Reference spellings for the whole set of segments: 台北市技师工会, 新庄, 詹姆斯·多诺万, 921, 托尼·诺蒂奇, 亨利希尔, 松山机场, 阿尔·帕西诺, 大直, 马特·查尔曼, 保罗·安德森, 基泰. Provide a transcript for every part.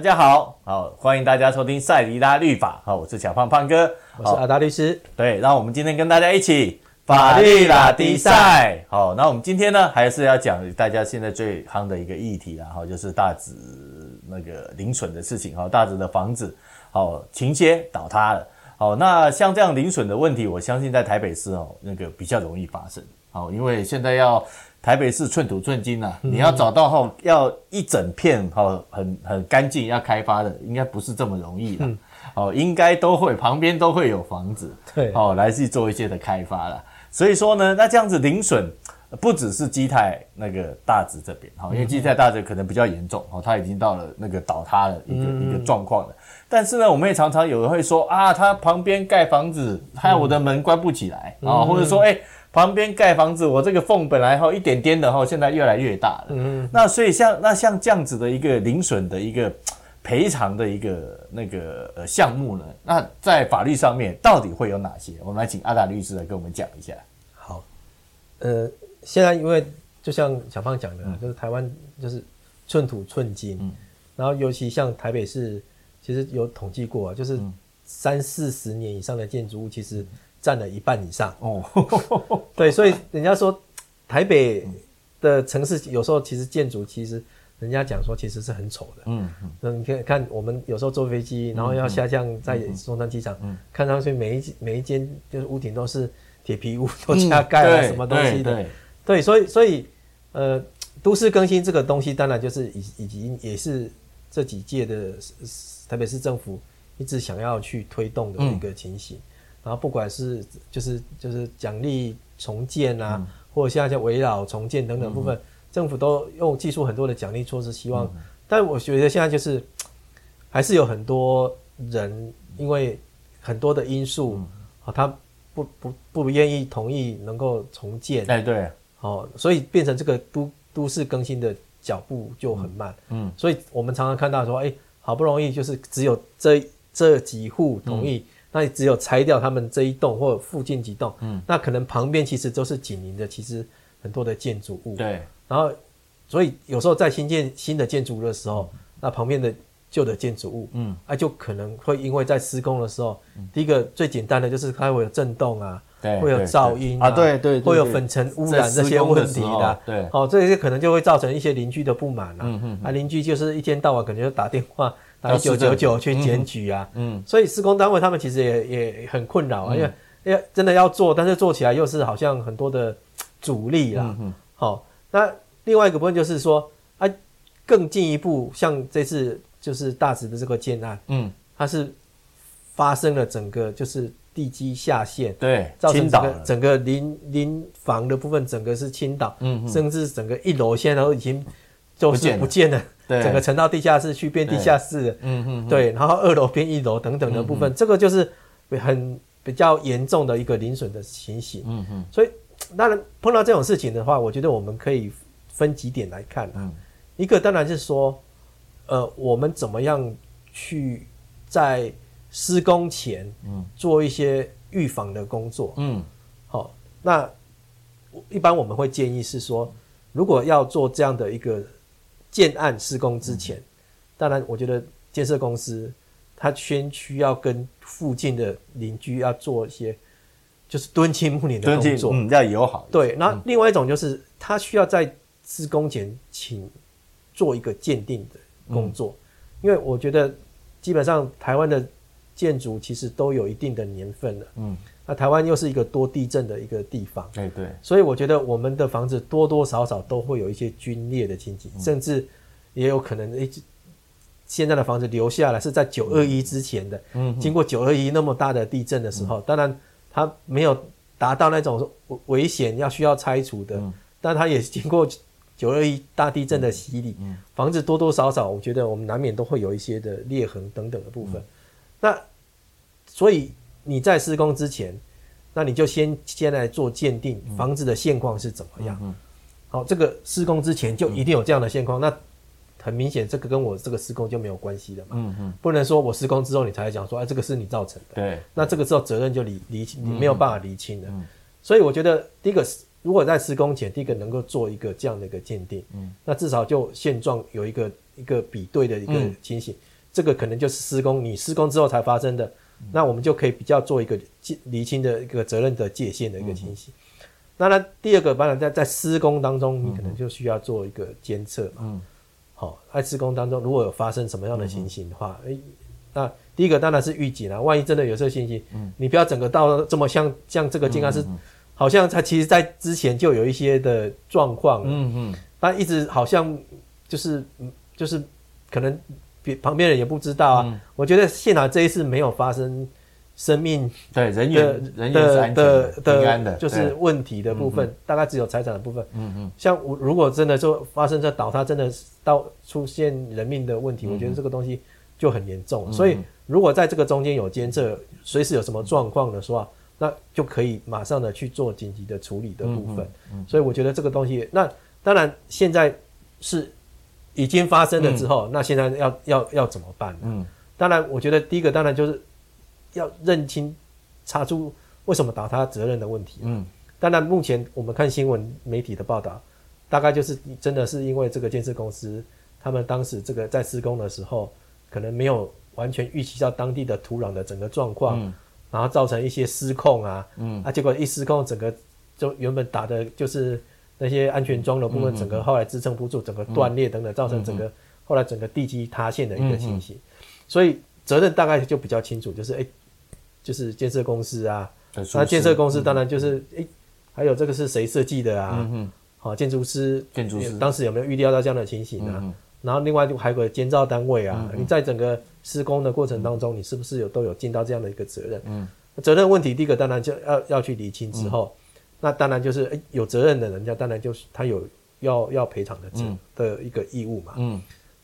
大家好，欢迎大家收听赛迪拉律法，我是小胖胖哥，我是阿达律师。对，那我们今天跟大家一起法律拉迪赛。好，那我们今天呢还是要讲大家现在最夯的一个议题啦，就是大直那个邻损的事情，大直的房子情歇倒塌了。好，那像这样邻损的问题，我相信在台北市那个比较容易发生。好，因为现在要台北市寸土寸金啊，你要找到要一整片很干净要开发的，应该不是这么容易啦。应该都会旁边都会有房子，对，来去做一些的开发啦。所以说呢，那这样子邻损不只是基泰那个大直这边，因为基泰大直可能比较严重，它已经到了那个倒塌的一个状况了。但是呢，我们也常常有人会说啊，他旁边盖房子，害我的门关不起来啊，或者说旁边盖房子，我这个缝本来一点点的现在越来越大了。那所以像这样子的一个邻损的一个赔偿的一个那个项目呢，那在法律上面到底会有哪些？我们来请阿达律师来跟我们讲一下。好，现在因为就像小胖讲的，就是台湾就是寸土寸金，然后尤其像台北市，其实有统计过就是30-40年以上的建筑物，其实占了一半以上哦，对，所以人家说台北的城市有时候其实建筑，其实人家讲说其实是很丑的，那你看我们有时候坐飞机，然后要下降在松山机场，看上去每一间就是屋顶都是铁皮屋，都加盖了什么东西的，对，所以都市更新这个东西，当然就是以及也是这几届的台北市政府一直想要去推动的一个情形。然后不管是就是奖励重建啊，或者像围绕重建等等部分，政府都用技术很多的奖励措施，希望。但我觉得现在就是还是有很多人因为很多的因素，他不愿意同意能够重建，对，所以变成这个都市更新的脚步就很慢，所以我们常常看到说，好不容易就是只有这几户同意。那只有拆掉他们这一栋或附近几栋，那可能旁边其实都是紧邻的，其实很多的建筑物。对，然后所以有时候在新建新的建筑物的时候，那旁边的旧的建筑物，就可能会因为在施工的时候，第一个最简单的就是它会有震动啊，会有噪音啊，对，会有粉尘污染这些问题的，对，这些可能就会造成一些邻居的不满啊，邻居就是一天到晚可能就打电话。打999去检举啊，所以施工单位他们其实也很困扰啊，因为真的要做，但是做起来又是好像很多的阻力啦。那另外一个部分就是说啊，更进一步，像这次就是大直的这个建案，它是发生了整个就是地基下陷，对，造成整个临房的部分整个是倾倒，甚至整个一楼现在都已经就是不见了。整个沉到地下室去变地下室，对，然后2楼变1楼等等的部分，这个就是很比较严重的一个邻损的情形。所以当然碰到这种事情的话，我觉得我们可以分几点来看啊。一个当然是说，我们怎么样去在施工前做一些预防的工作。好，那一般我们会建议是说，如果要做这样的一个。建案施工之前，当然我觉得建设公司他先需要跟附近的邻居要做一些就是敦亲睦邻的动作，要友好。对，那另外一种就是他需要在施工前请做一个鉴定的工作，因为我觉得基本上台湾的建筑其实都有一定的年份了，那台湾又是一个多地震的一个地方，对，所以我觉得我们的房子多多少少都会有一些龟裂的情形，甚至也有可能现在的房子留下来是在921之前的，经过921那么大的地震的时候，当然它没有达到那种危险要需要拆除的，但它也经过921大地震的洗礼，房子多多少少我觉得我们难免都会有一些的裂痕等等的部分，那所以你在施工之前，那你就先来做鉴定，房子的现况是怎么样。好，这个施工之前就一定有这样的现况，那很明显这个跟我这个施工就没有关系了嘛，不能说我施工之后你才讲说，这个是你造成的，对，那这个之后责任就你没有办法厘清了。所以我觉得第一个，如果在施工前第一个能够做一个这样的一个鉴定，那至少就现状有一个比对的一个情形。这个可能就是施工，你施工之后才发生的，那我们就可以比较做一个厘清的一个责任的界限的一个清晰。当然第二个当然在施工当中你可能就需要做一个监测嘛，好，在施工当中如果有发生什么样的情形的话，那第一个当然是预警啊，万一真的有这个信息，你不要整个到这么像这个金刚是好像它其实在之前就有一些的状况，但一直好像就是可能旁边人也不知道啊，我觉得现场这一次没有发生生命对人员是安全的平安的，就是问题的部分，大概只有财产的部分，像我如果真的说发生这倒塌真的到出现人命的问题，我觉得这个东西就很严重，所以如果在这个中间有监测，随时有什么状况的话，那就可以马上的去做紧急的处理的部分，所以我觉得这个东西，那当然现在是已经发生了之后，那现在要怎么办呢？当然我觉得第一个当然就是要认清查出为什么倒塌责任的问题，当然目前我们看新闻媒体的报道，大概就是真的是因为这个建设公司他们当时这个在施工的时候可能没有完全预期到当地的土壤的整个状况，然后造成一些失控啊，结果一失控整个就原本打的就是那些安全桩的部分，整个后来支撑不住，整个断裂等等，造成整个后来整个地基塌陷的一个情形，所以责任大概就比较清楚，就是就是建设公司啊，那建设公司当然就是还有这个是谁设计的啊，好，建筑师当时有没有预料到这样的情形啊，然后另外就还有个监造单位啊，你在整个施工的过程当中，你是不是都有尽到这样的一个责任？责任问题第一个当然就要去厘清之后，那当然就是有责任的人家当然就是他有要赔偿的的一个义务嘛。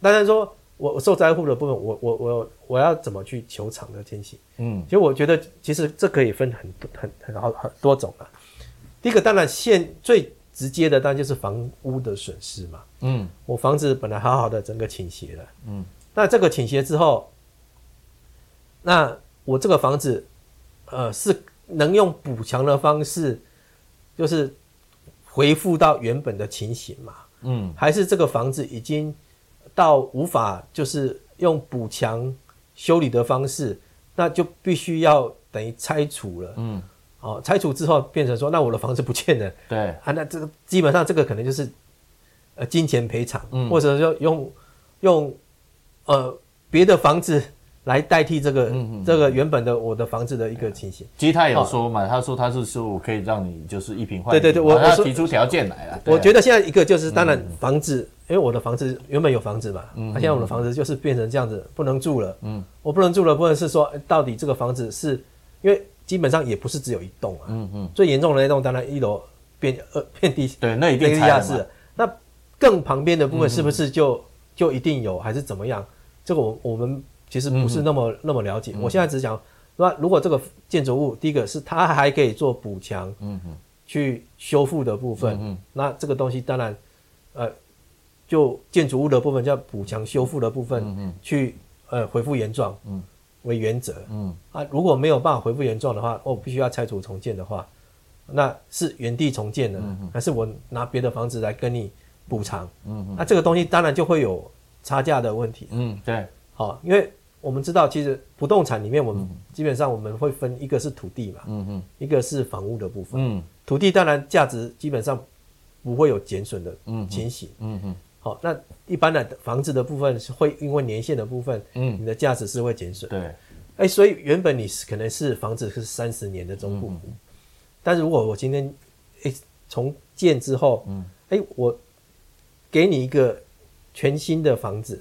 当然说我受灾户的部分，我要怎么去求偿的情形？其实我觉得其实这可以分很多种啊。第一个当然最直接的当然就是房屋的损失嘛，我房子本来好好的整个倾斜了，那这个倾斜之后，那我这个房子是能用补强的方式就是恢复到原本的情形嘛，还是这个房子已经到无法就是用补强修理的方式，那就必须要等于拆除了，拆除之后变成说，那我的房子不见了，对啊，那这个基本上这个可能就是金钱赔偿，或者说用别的房子来代替这个这个原本的我的房子的一个情形。其实他有说嘛，他说他是说我可以让你就是一平换一平，对对对，他提出条件来了。我觉得现在一个就是当然房子，因为我的房子原本有房子嘛，现在我的房子就是变成这样子，不能住了，我不能住了，不能是说到底这个房子是因为。基本上也不是只有一栋啊，最严重的那栋当然一楼变地，对，那一定拆了。那更旁边的部分是不是就一定有，还是怎么样？这个我们其实不是那么了解。我现在只讲，那如果这个建筑物，第一个是它还可以做补强，去修复的部分，那这个东西当然，就建筑物的部分叫补强修复的部分，去恢复原状，为原则，如果没有办法恢复原状的话，我必须要拆除重建的话，那是原地重建的，还是我拿别的房子来跟你补偿？那这个东西当然就会有差价的问题。对，好，因为我们知道，其实不动产里面，我们基本上我们会分一个是土地嘛，一个是房屋的部分。土地当然价值基本上不会有减损的情形。好，那一般的房子的部分是会因为年限的部分，你的价值是会减损。对，所以原本你可能是房子是30年的中古屋，但是如果我今天重建之后，我给你一个全新的房子，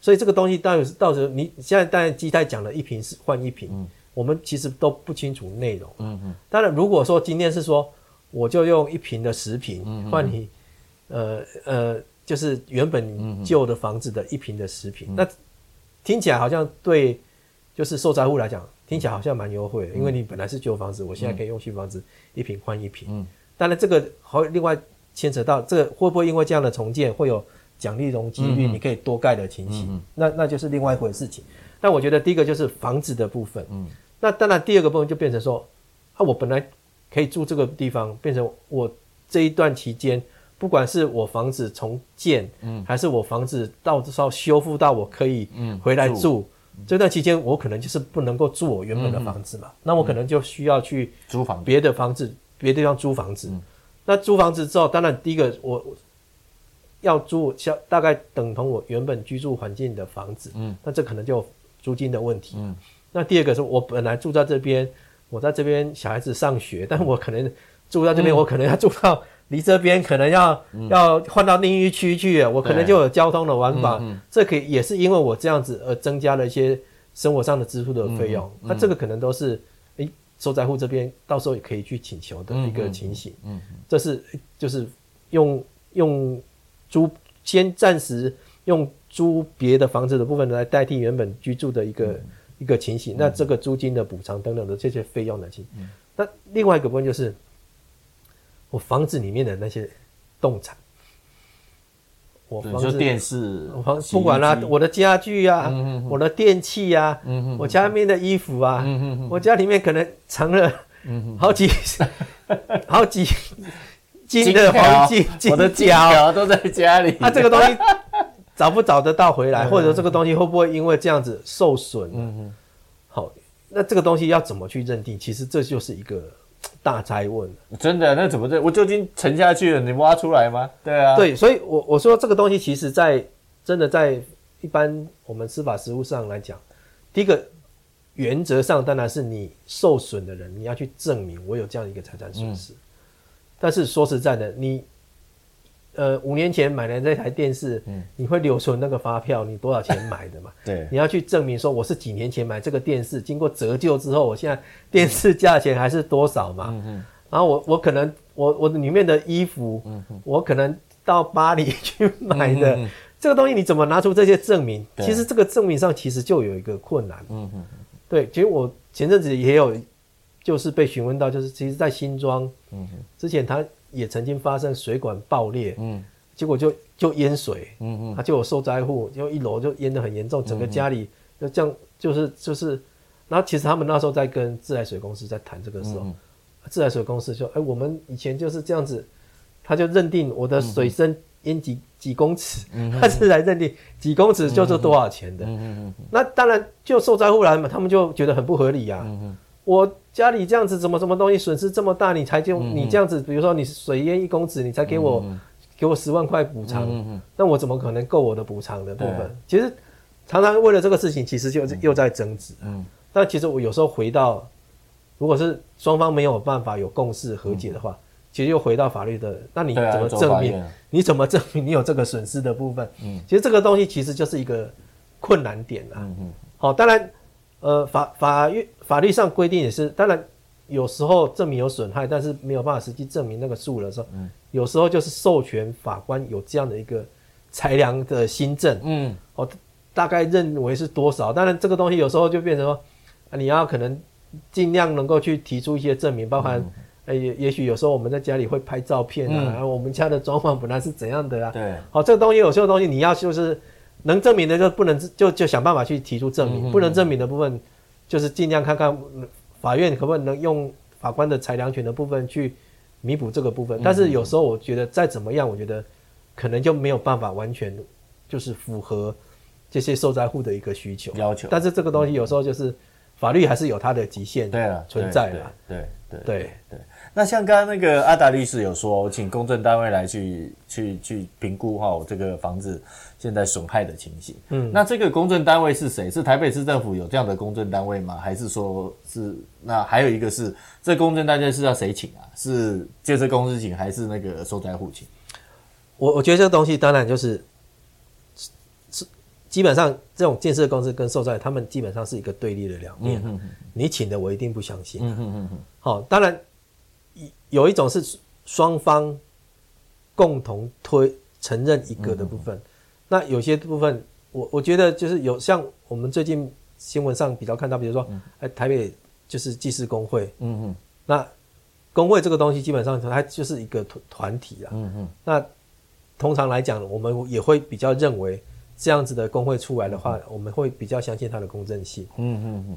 所以这个东西到时候你现在当然基泰讲了一平换一平，我们其实都不清楚内容。当然如果说今天是说我就用一平的10平换你，就是原本旧的房子的一坪的10坪，那听起来好像对就是受灾户来讲听起来好像蛮优惠的，因为你本来是旧房子，我现在可以用新房子一坪换一坪。当然这个还另外牵扯到这个会不会因为这样的重建会有奖励容积率，你可以多盖的情形，那就是另外一回事情。那我觉得第一个就是房子的部分，那当然第二个部分就变成说，我本来可以住这个地方，变成我这一段期间不管是我房子重建，还是我房子到时候修复到我可以回来住，这段期间我可能就是不能够住我原本的房子嘛，那我可能就需要去租房别的房子，别的地方租房子。那租房子之后，当然第一个我要租大概等同我原本居住环境的房子，那这可能就有租金的问题。那第二个是我本来住在这边，我在这边小孩子上学，但我可能住在这边，我可能要住到离这边可能要换到另一区去，我可能就有交通的玩法，这可以也是因为我这样子而增加了一些生活上的支出的费用，那这个可能都是受灾户这边到时候也可以去请求的一个情形。这是就是用租先暂时用租别的房子的部分来代替原本居住的一个情形，那这个租金的补偿等等的这些费用的情形。那另外一个部分就是我房子里面的那些动产，我房子电视不管啦，我的家具啊，我的电器啊，我家里面的衣服啊，我家里面可能藏了好几斤的黄金，我的金条都在家里。这个东西找不找得到回来，或者这个东西会不会因为这样子受损？好，那这个东西要怎么去认定？其实这就是一个大灾问，真的，那怎么对？我究竟沉下去了，你挖出来吗？对啊，对，所以我说这个东西，其实在一般我们司法实务上来讲，第一个原则上当然是你受损的人，你要去证明我有这样一个财产损失。但是说实在的，你5年前买了这台电视，你会留存那个发票，你多少钱买的嘛？对，你要去证明说我是几年前买这个电视，经过折旧之后，我现在电视价钱还是多少嘛？然后我可能我里面的衣服，我可能到巴黎去买的，这个东西你怎么拿出这些证明？其实这个证明上其实就有一个困难。对，其实我前阵子也有就是被询问到，就是其实在新庄，之前他也曾经发生水管爆裂，结果就淹水，他就有受灾户，就一楼就淹得很严重，整个家里就这样，就是，然后其实他们那时候在跟自来水公司在谈这个时候，自来水公司说，我们以前就是这样子，他就认定我的水深淹几公尺，他是来认定几公尺就是多少钱的，那当然就受灾户来嘛，他们就觉得很不合理啊。我家里这样子什么东西损失这么大，你才就你这样子，比如说你水淹1公尺，你才给我10万块补偿，那我怎么可能够我的补偿的部分？其实常常为了这个事情，其实就又在争执。但其实我有时候回到，如果是双方没有办法有共识和解的话，其实又回到法律的，那你怎么证明？你怎么证明你有这个损失的部分？其实这个东西其实就是一个困难点啊。好，当然。法律上规定也是，当然有时候证明有损害，但是没有办法实际证明那个数的时候，有时候就是授权法官有这样的一个裁量的心证，大概认为是多少。当然这个东西有时候就变成说，你要可能尽量能够去提出一些证明，包含也许有时候我们在家里会拍照片啊，然后我们家的装潢本来是怎样的啊，对，好，这个东西有时候东西你要就是。能证明的就不能就想办法去提出证明，不能证明的部分就是尽量看看法院可不可能用法官的裁量权的部分去弥补这个部分。但是有时候我觉得再怎么样，我觉得可能就没有办法完全就是符合这些受灾户的一个需求要求。但是这个东西有时候就是法律还是有它的极限存在啦。对。那像刚刚那个阿达律师有说，请公证单位来去评估哈，我这个房子现在损害的情形。那这个公证单位是谁？是台北市政府有这样的公证单位吗？还是说是那还有一个是这公证单位是要谁请啊？是建设公司请还是那个受灾户请？我觉得这个东西当然就是基本上这种建设公司跟受灾他们基本上是一个对立的两面。你请的我一定不相信。好，当然。有一种是双方共同承认一个的部分，那有些部分我觉得就是有像我们最近新闻上比较看到，比如说台北就是技师工会，那工会这个东西基本上它就是一个团体啦，那通常来讲我们也会比较认为这样子的工会出来的话，我们会比较相信它的公正性。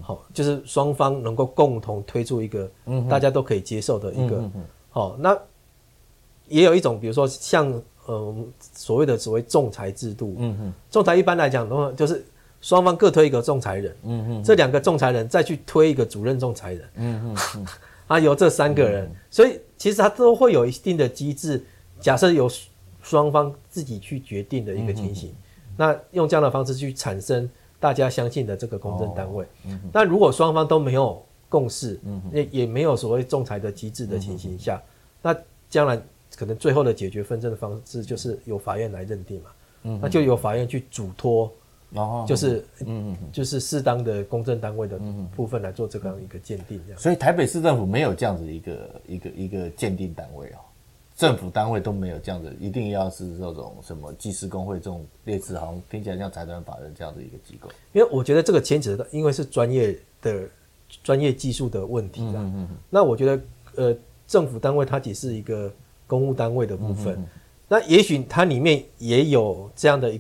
好，就是双方能够共同推出一个大家都可以接受的一个。好，那也有一种比如说像所谓的所谓仲裁制度，仲裁一般来讲的话就是双方各推一个仲裁人，这两个仲裁人再去推一个主任仲裁人，啊，有这三个人，所以其实它都会有一定的机制，假设有双方自己去决定的一个情形，那用这样的方式去产生大家相信的这个公证单位。那如果双方都没有共识，也没有所谓仲裁的机制的情形下，那将来可能最后的解决纷争的方式就是由法院来认定嘛，那就由法院去嘱托，就是适当的公证单位的部分来做这样一个鉴定这样。所以台北市政府没有这样子一个鉴定单位哦，政府单位都没有这样子，一定要是这种什么技师工会这种类似，好像听起来像财团法人这样的一个机构。因为我觉得这个牵扯到，因为是专业技术的问题啦。那我觉得政府单位它只是一个公务单位的部分，那也许它里面也有这样的一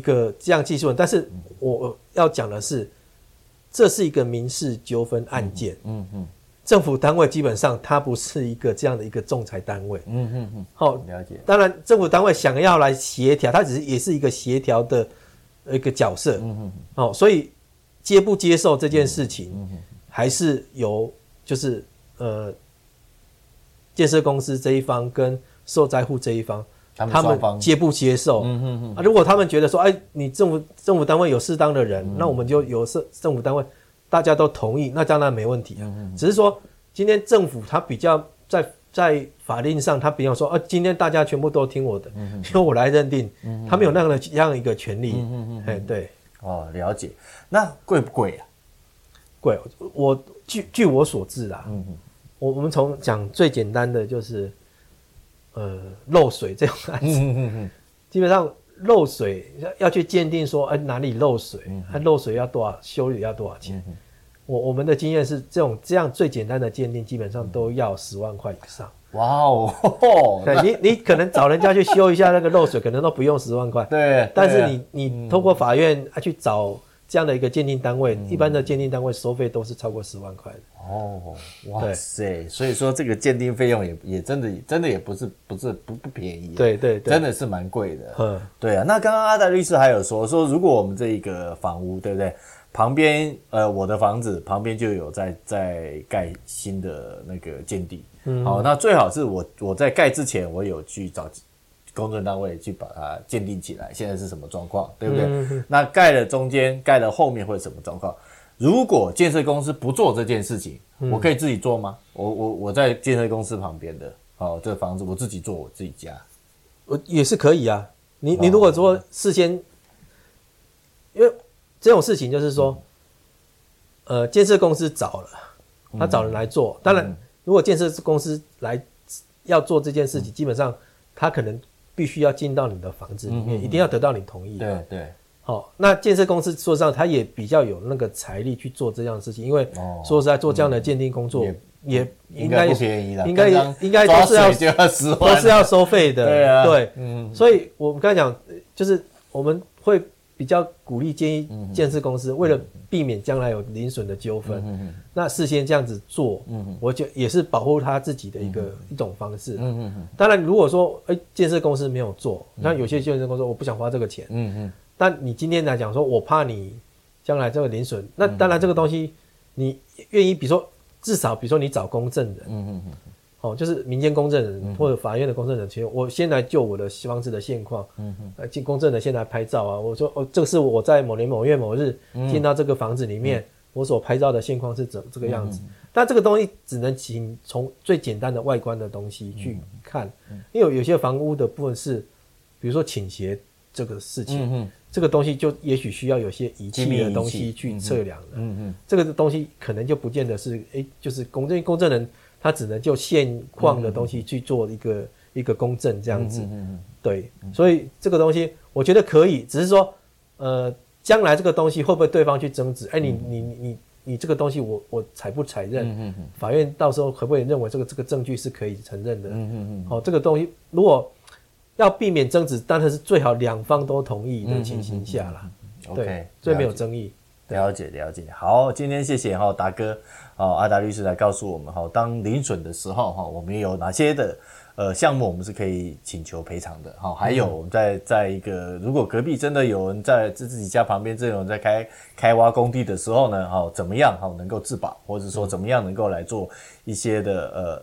个这样技术，但是我要讲的是，这是一个民事纠纷案件，政府单位基本上它不是一个这样的一个仲裁单位，好，了解。当然，政府单位想要来协调，它也是一个协调的一个角色，好，所以接不接受这件事情，还是由就是建设公司这一方跟受灾户这一方。他们接不接受，如果他们觉得说，哎，你政府单位有适当的人，那我们就有政府单位大家都同意，那当然没问题，只是说今天政府他比较在法令上他比较说，今天大家全部都听我的，由我来认定，他们有那样一个权利，对，哦，了解。那贵不贵啊？贵，我据我所知啦，我们从讲最简单的就是。漏水这种案子，基本上漏水要去鉴定说，哪里漏水，漏水要多少，修理要多少钱。我们的经验是，这样最简单的鉴定，基本上都要10万块以上。哇哦！对，你可能找人家去修一下那个漏水，可能都不用10万块。对。但是你透过法院去找这样的一个鉴定单位，一般的鉴定单位收费都是超过10万块的。哦，哇塞！所以说这个鉴定费用也真的也不便宜，对，真的是蛮贵的。对啊。那刚刚阿达律师还有说，如果我们这一个房屋，对不对？旁边我的房子旁边就有在盖新的那个建地，好，那最好是我在盖之前，我有去找公证单位去把它鉴定起来，现在是什么状况，对不对？那盖了中间，盖了后面会什么状况？如果建设公司不做这件事情，我可以自己做吗？我在建设公司旁边的，这房子我自己做，我自己家，我也是可以啊。你如果说事先，因为这种事情就是说，建设公司找了，他找人来做。当然，如果建设公司来要做这件事情，基本上他可能必须要进到你的房子里面，一定要得到你同意。对。好，那建设公司说实在他也比较有那个财力去做这样的事情，因为说实在做这样的鉴定工作也应该不便宜啦，应该都是要收费的，对啊，对，所以我们刚才讲就是我们会比较鼓励建议建设公司为了避免将来有邻损的纠纷，那事先这样子做，我觉得也是保护他自己的一种方式。当然如果说建设公司没有做，那有些建设公司我不想花这个钱，那你今天来讲说我怕你将来这个邻损，那当然这个东西你愿意，比如说至少比如说你找公证人，就是民间公证人，或者法院的公证人，其实我先来就我的房子的现况，公证人先来拍照啊，我说这是我在某年某月某日进到这个房子里面，我所拍照的现况是这个样子，但这个东西只能请从最简单的外观的东西去看，因为有些房屋的部分是比如说倾斜这个事情，这个东西就也许需要有些仪器的东西去测量了，这个东西可能就不见得是就是公证人他只能就现况的东西去做一个公证这样子，对，所以这个东西我觉得可以，只是说将来这个东西会不会对方去争执，你这个东西我采不采认，法院到时候可不可以认为这个证据是可以承认的，这个东西如果要避免争执，当然是最好两方都同意的情形下啦，对，最没有争议。了解。好，今天谢谢达哥，阿达律师来告诉我们，当邻损的时候，我们有哪些的项目我们是可以请求赔偿的。好，还有我们在一个如果隔壁真的有人在自己家旁边真的有人在开挖工地的时候呢，好怎么样好能够自保，或者说怎么样能够来做一些的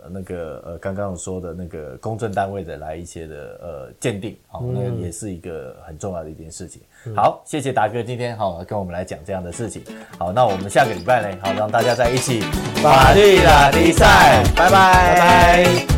刚刚我说的那个公证单位的来一些的鉴定，好那个也是一个很重要的一件事情。好，谢谢达哥今天好跟我们来讲这样的事情。好，那我们下个礼拜呢，好让大家在一起法律拉力赛，拜拜。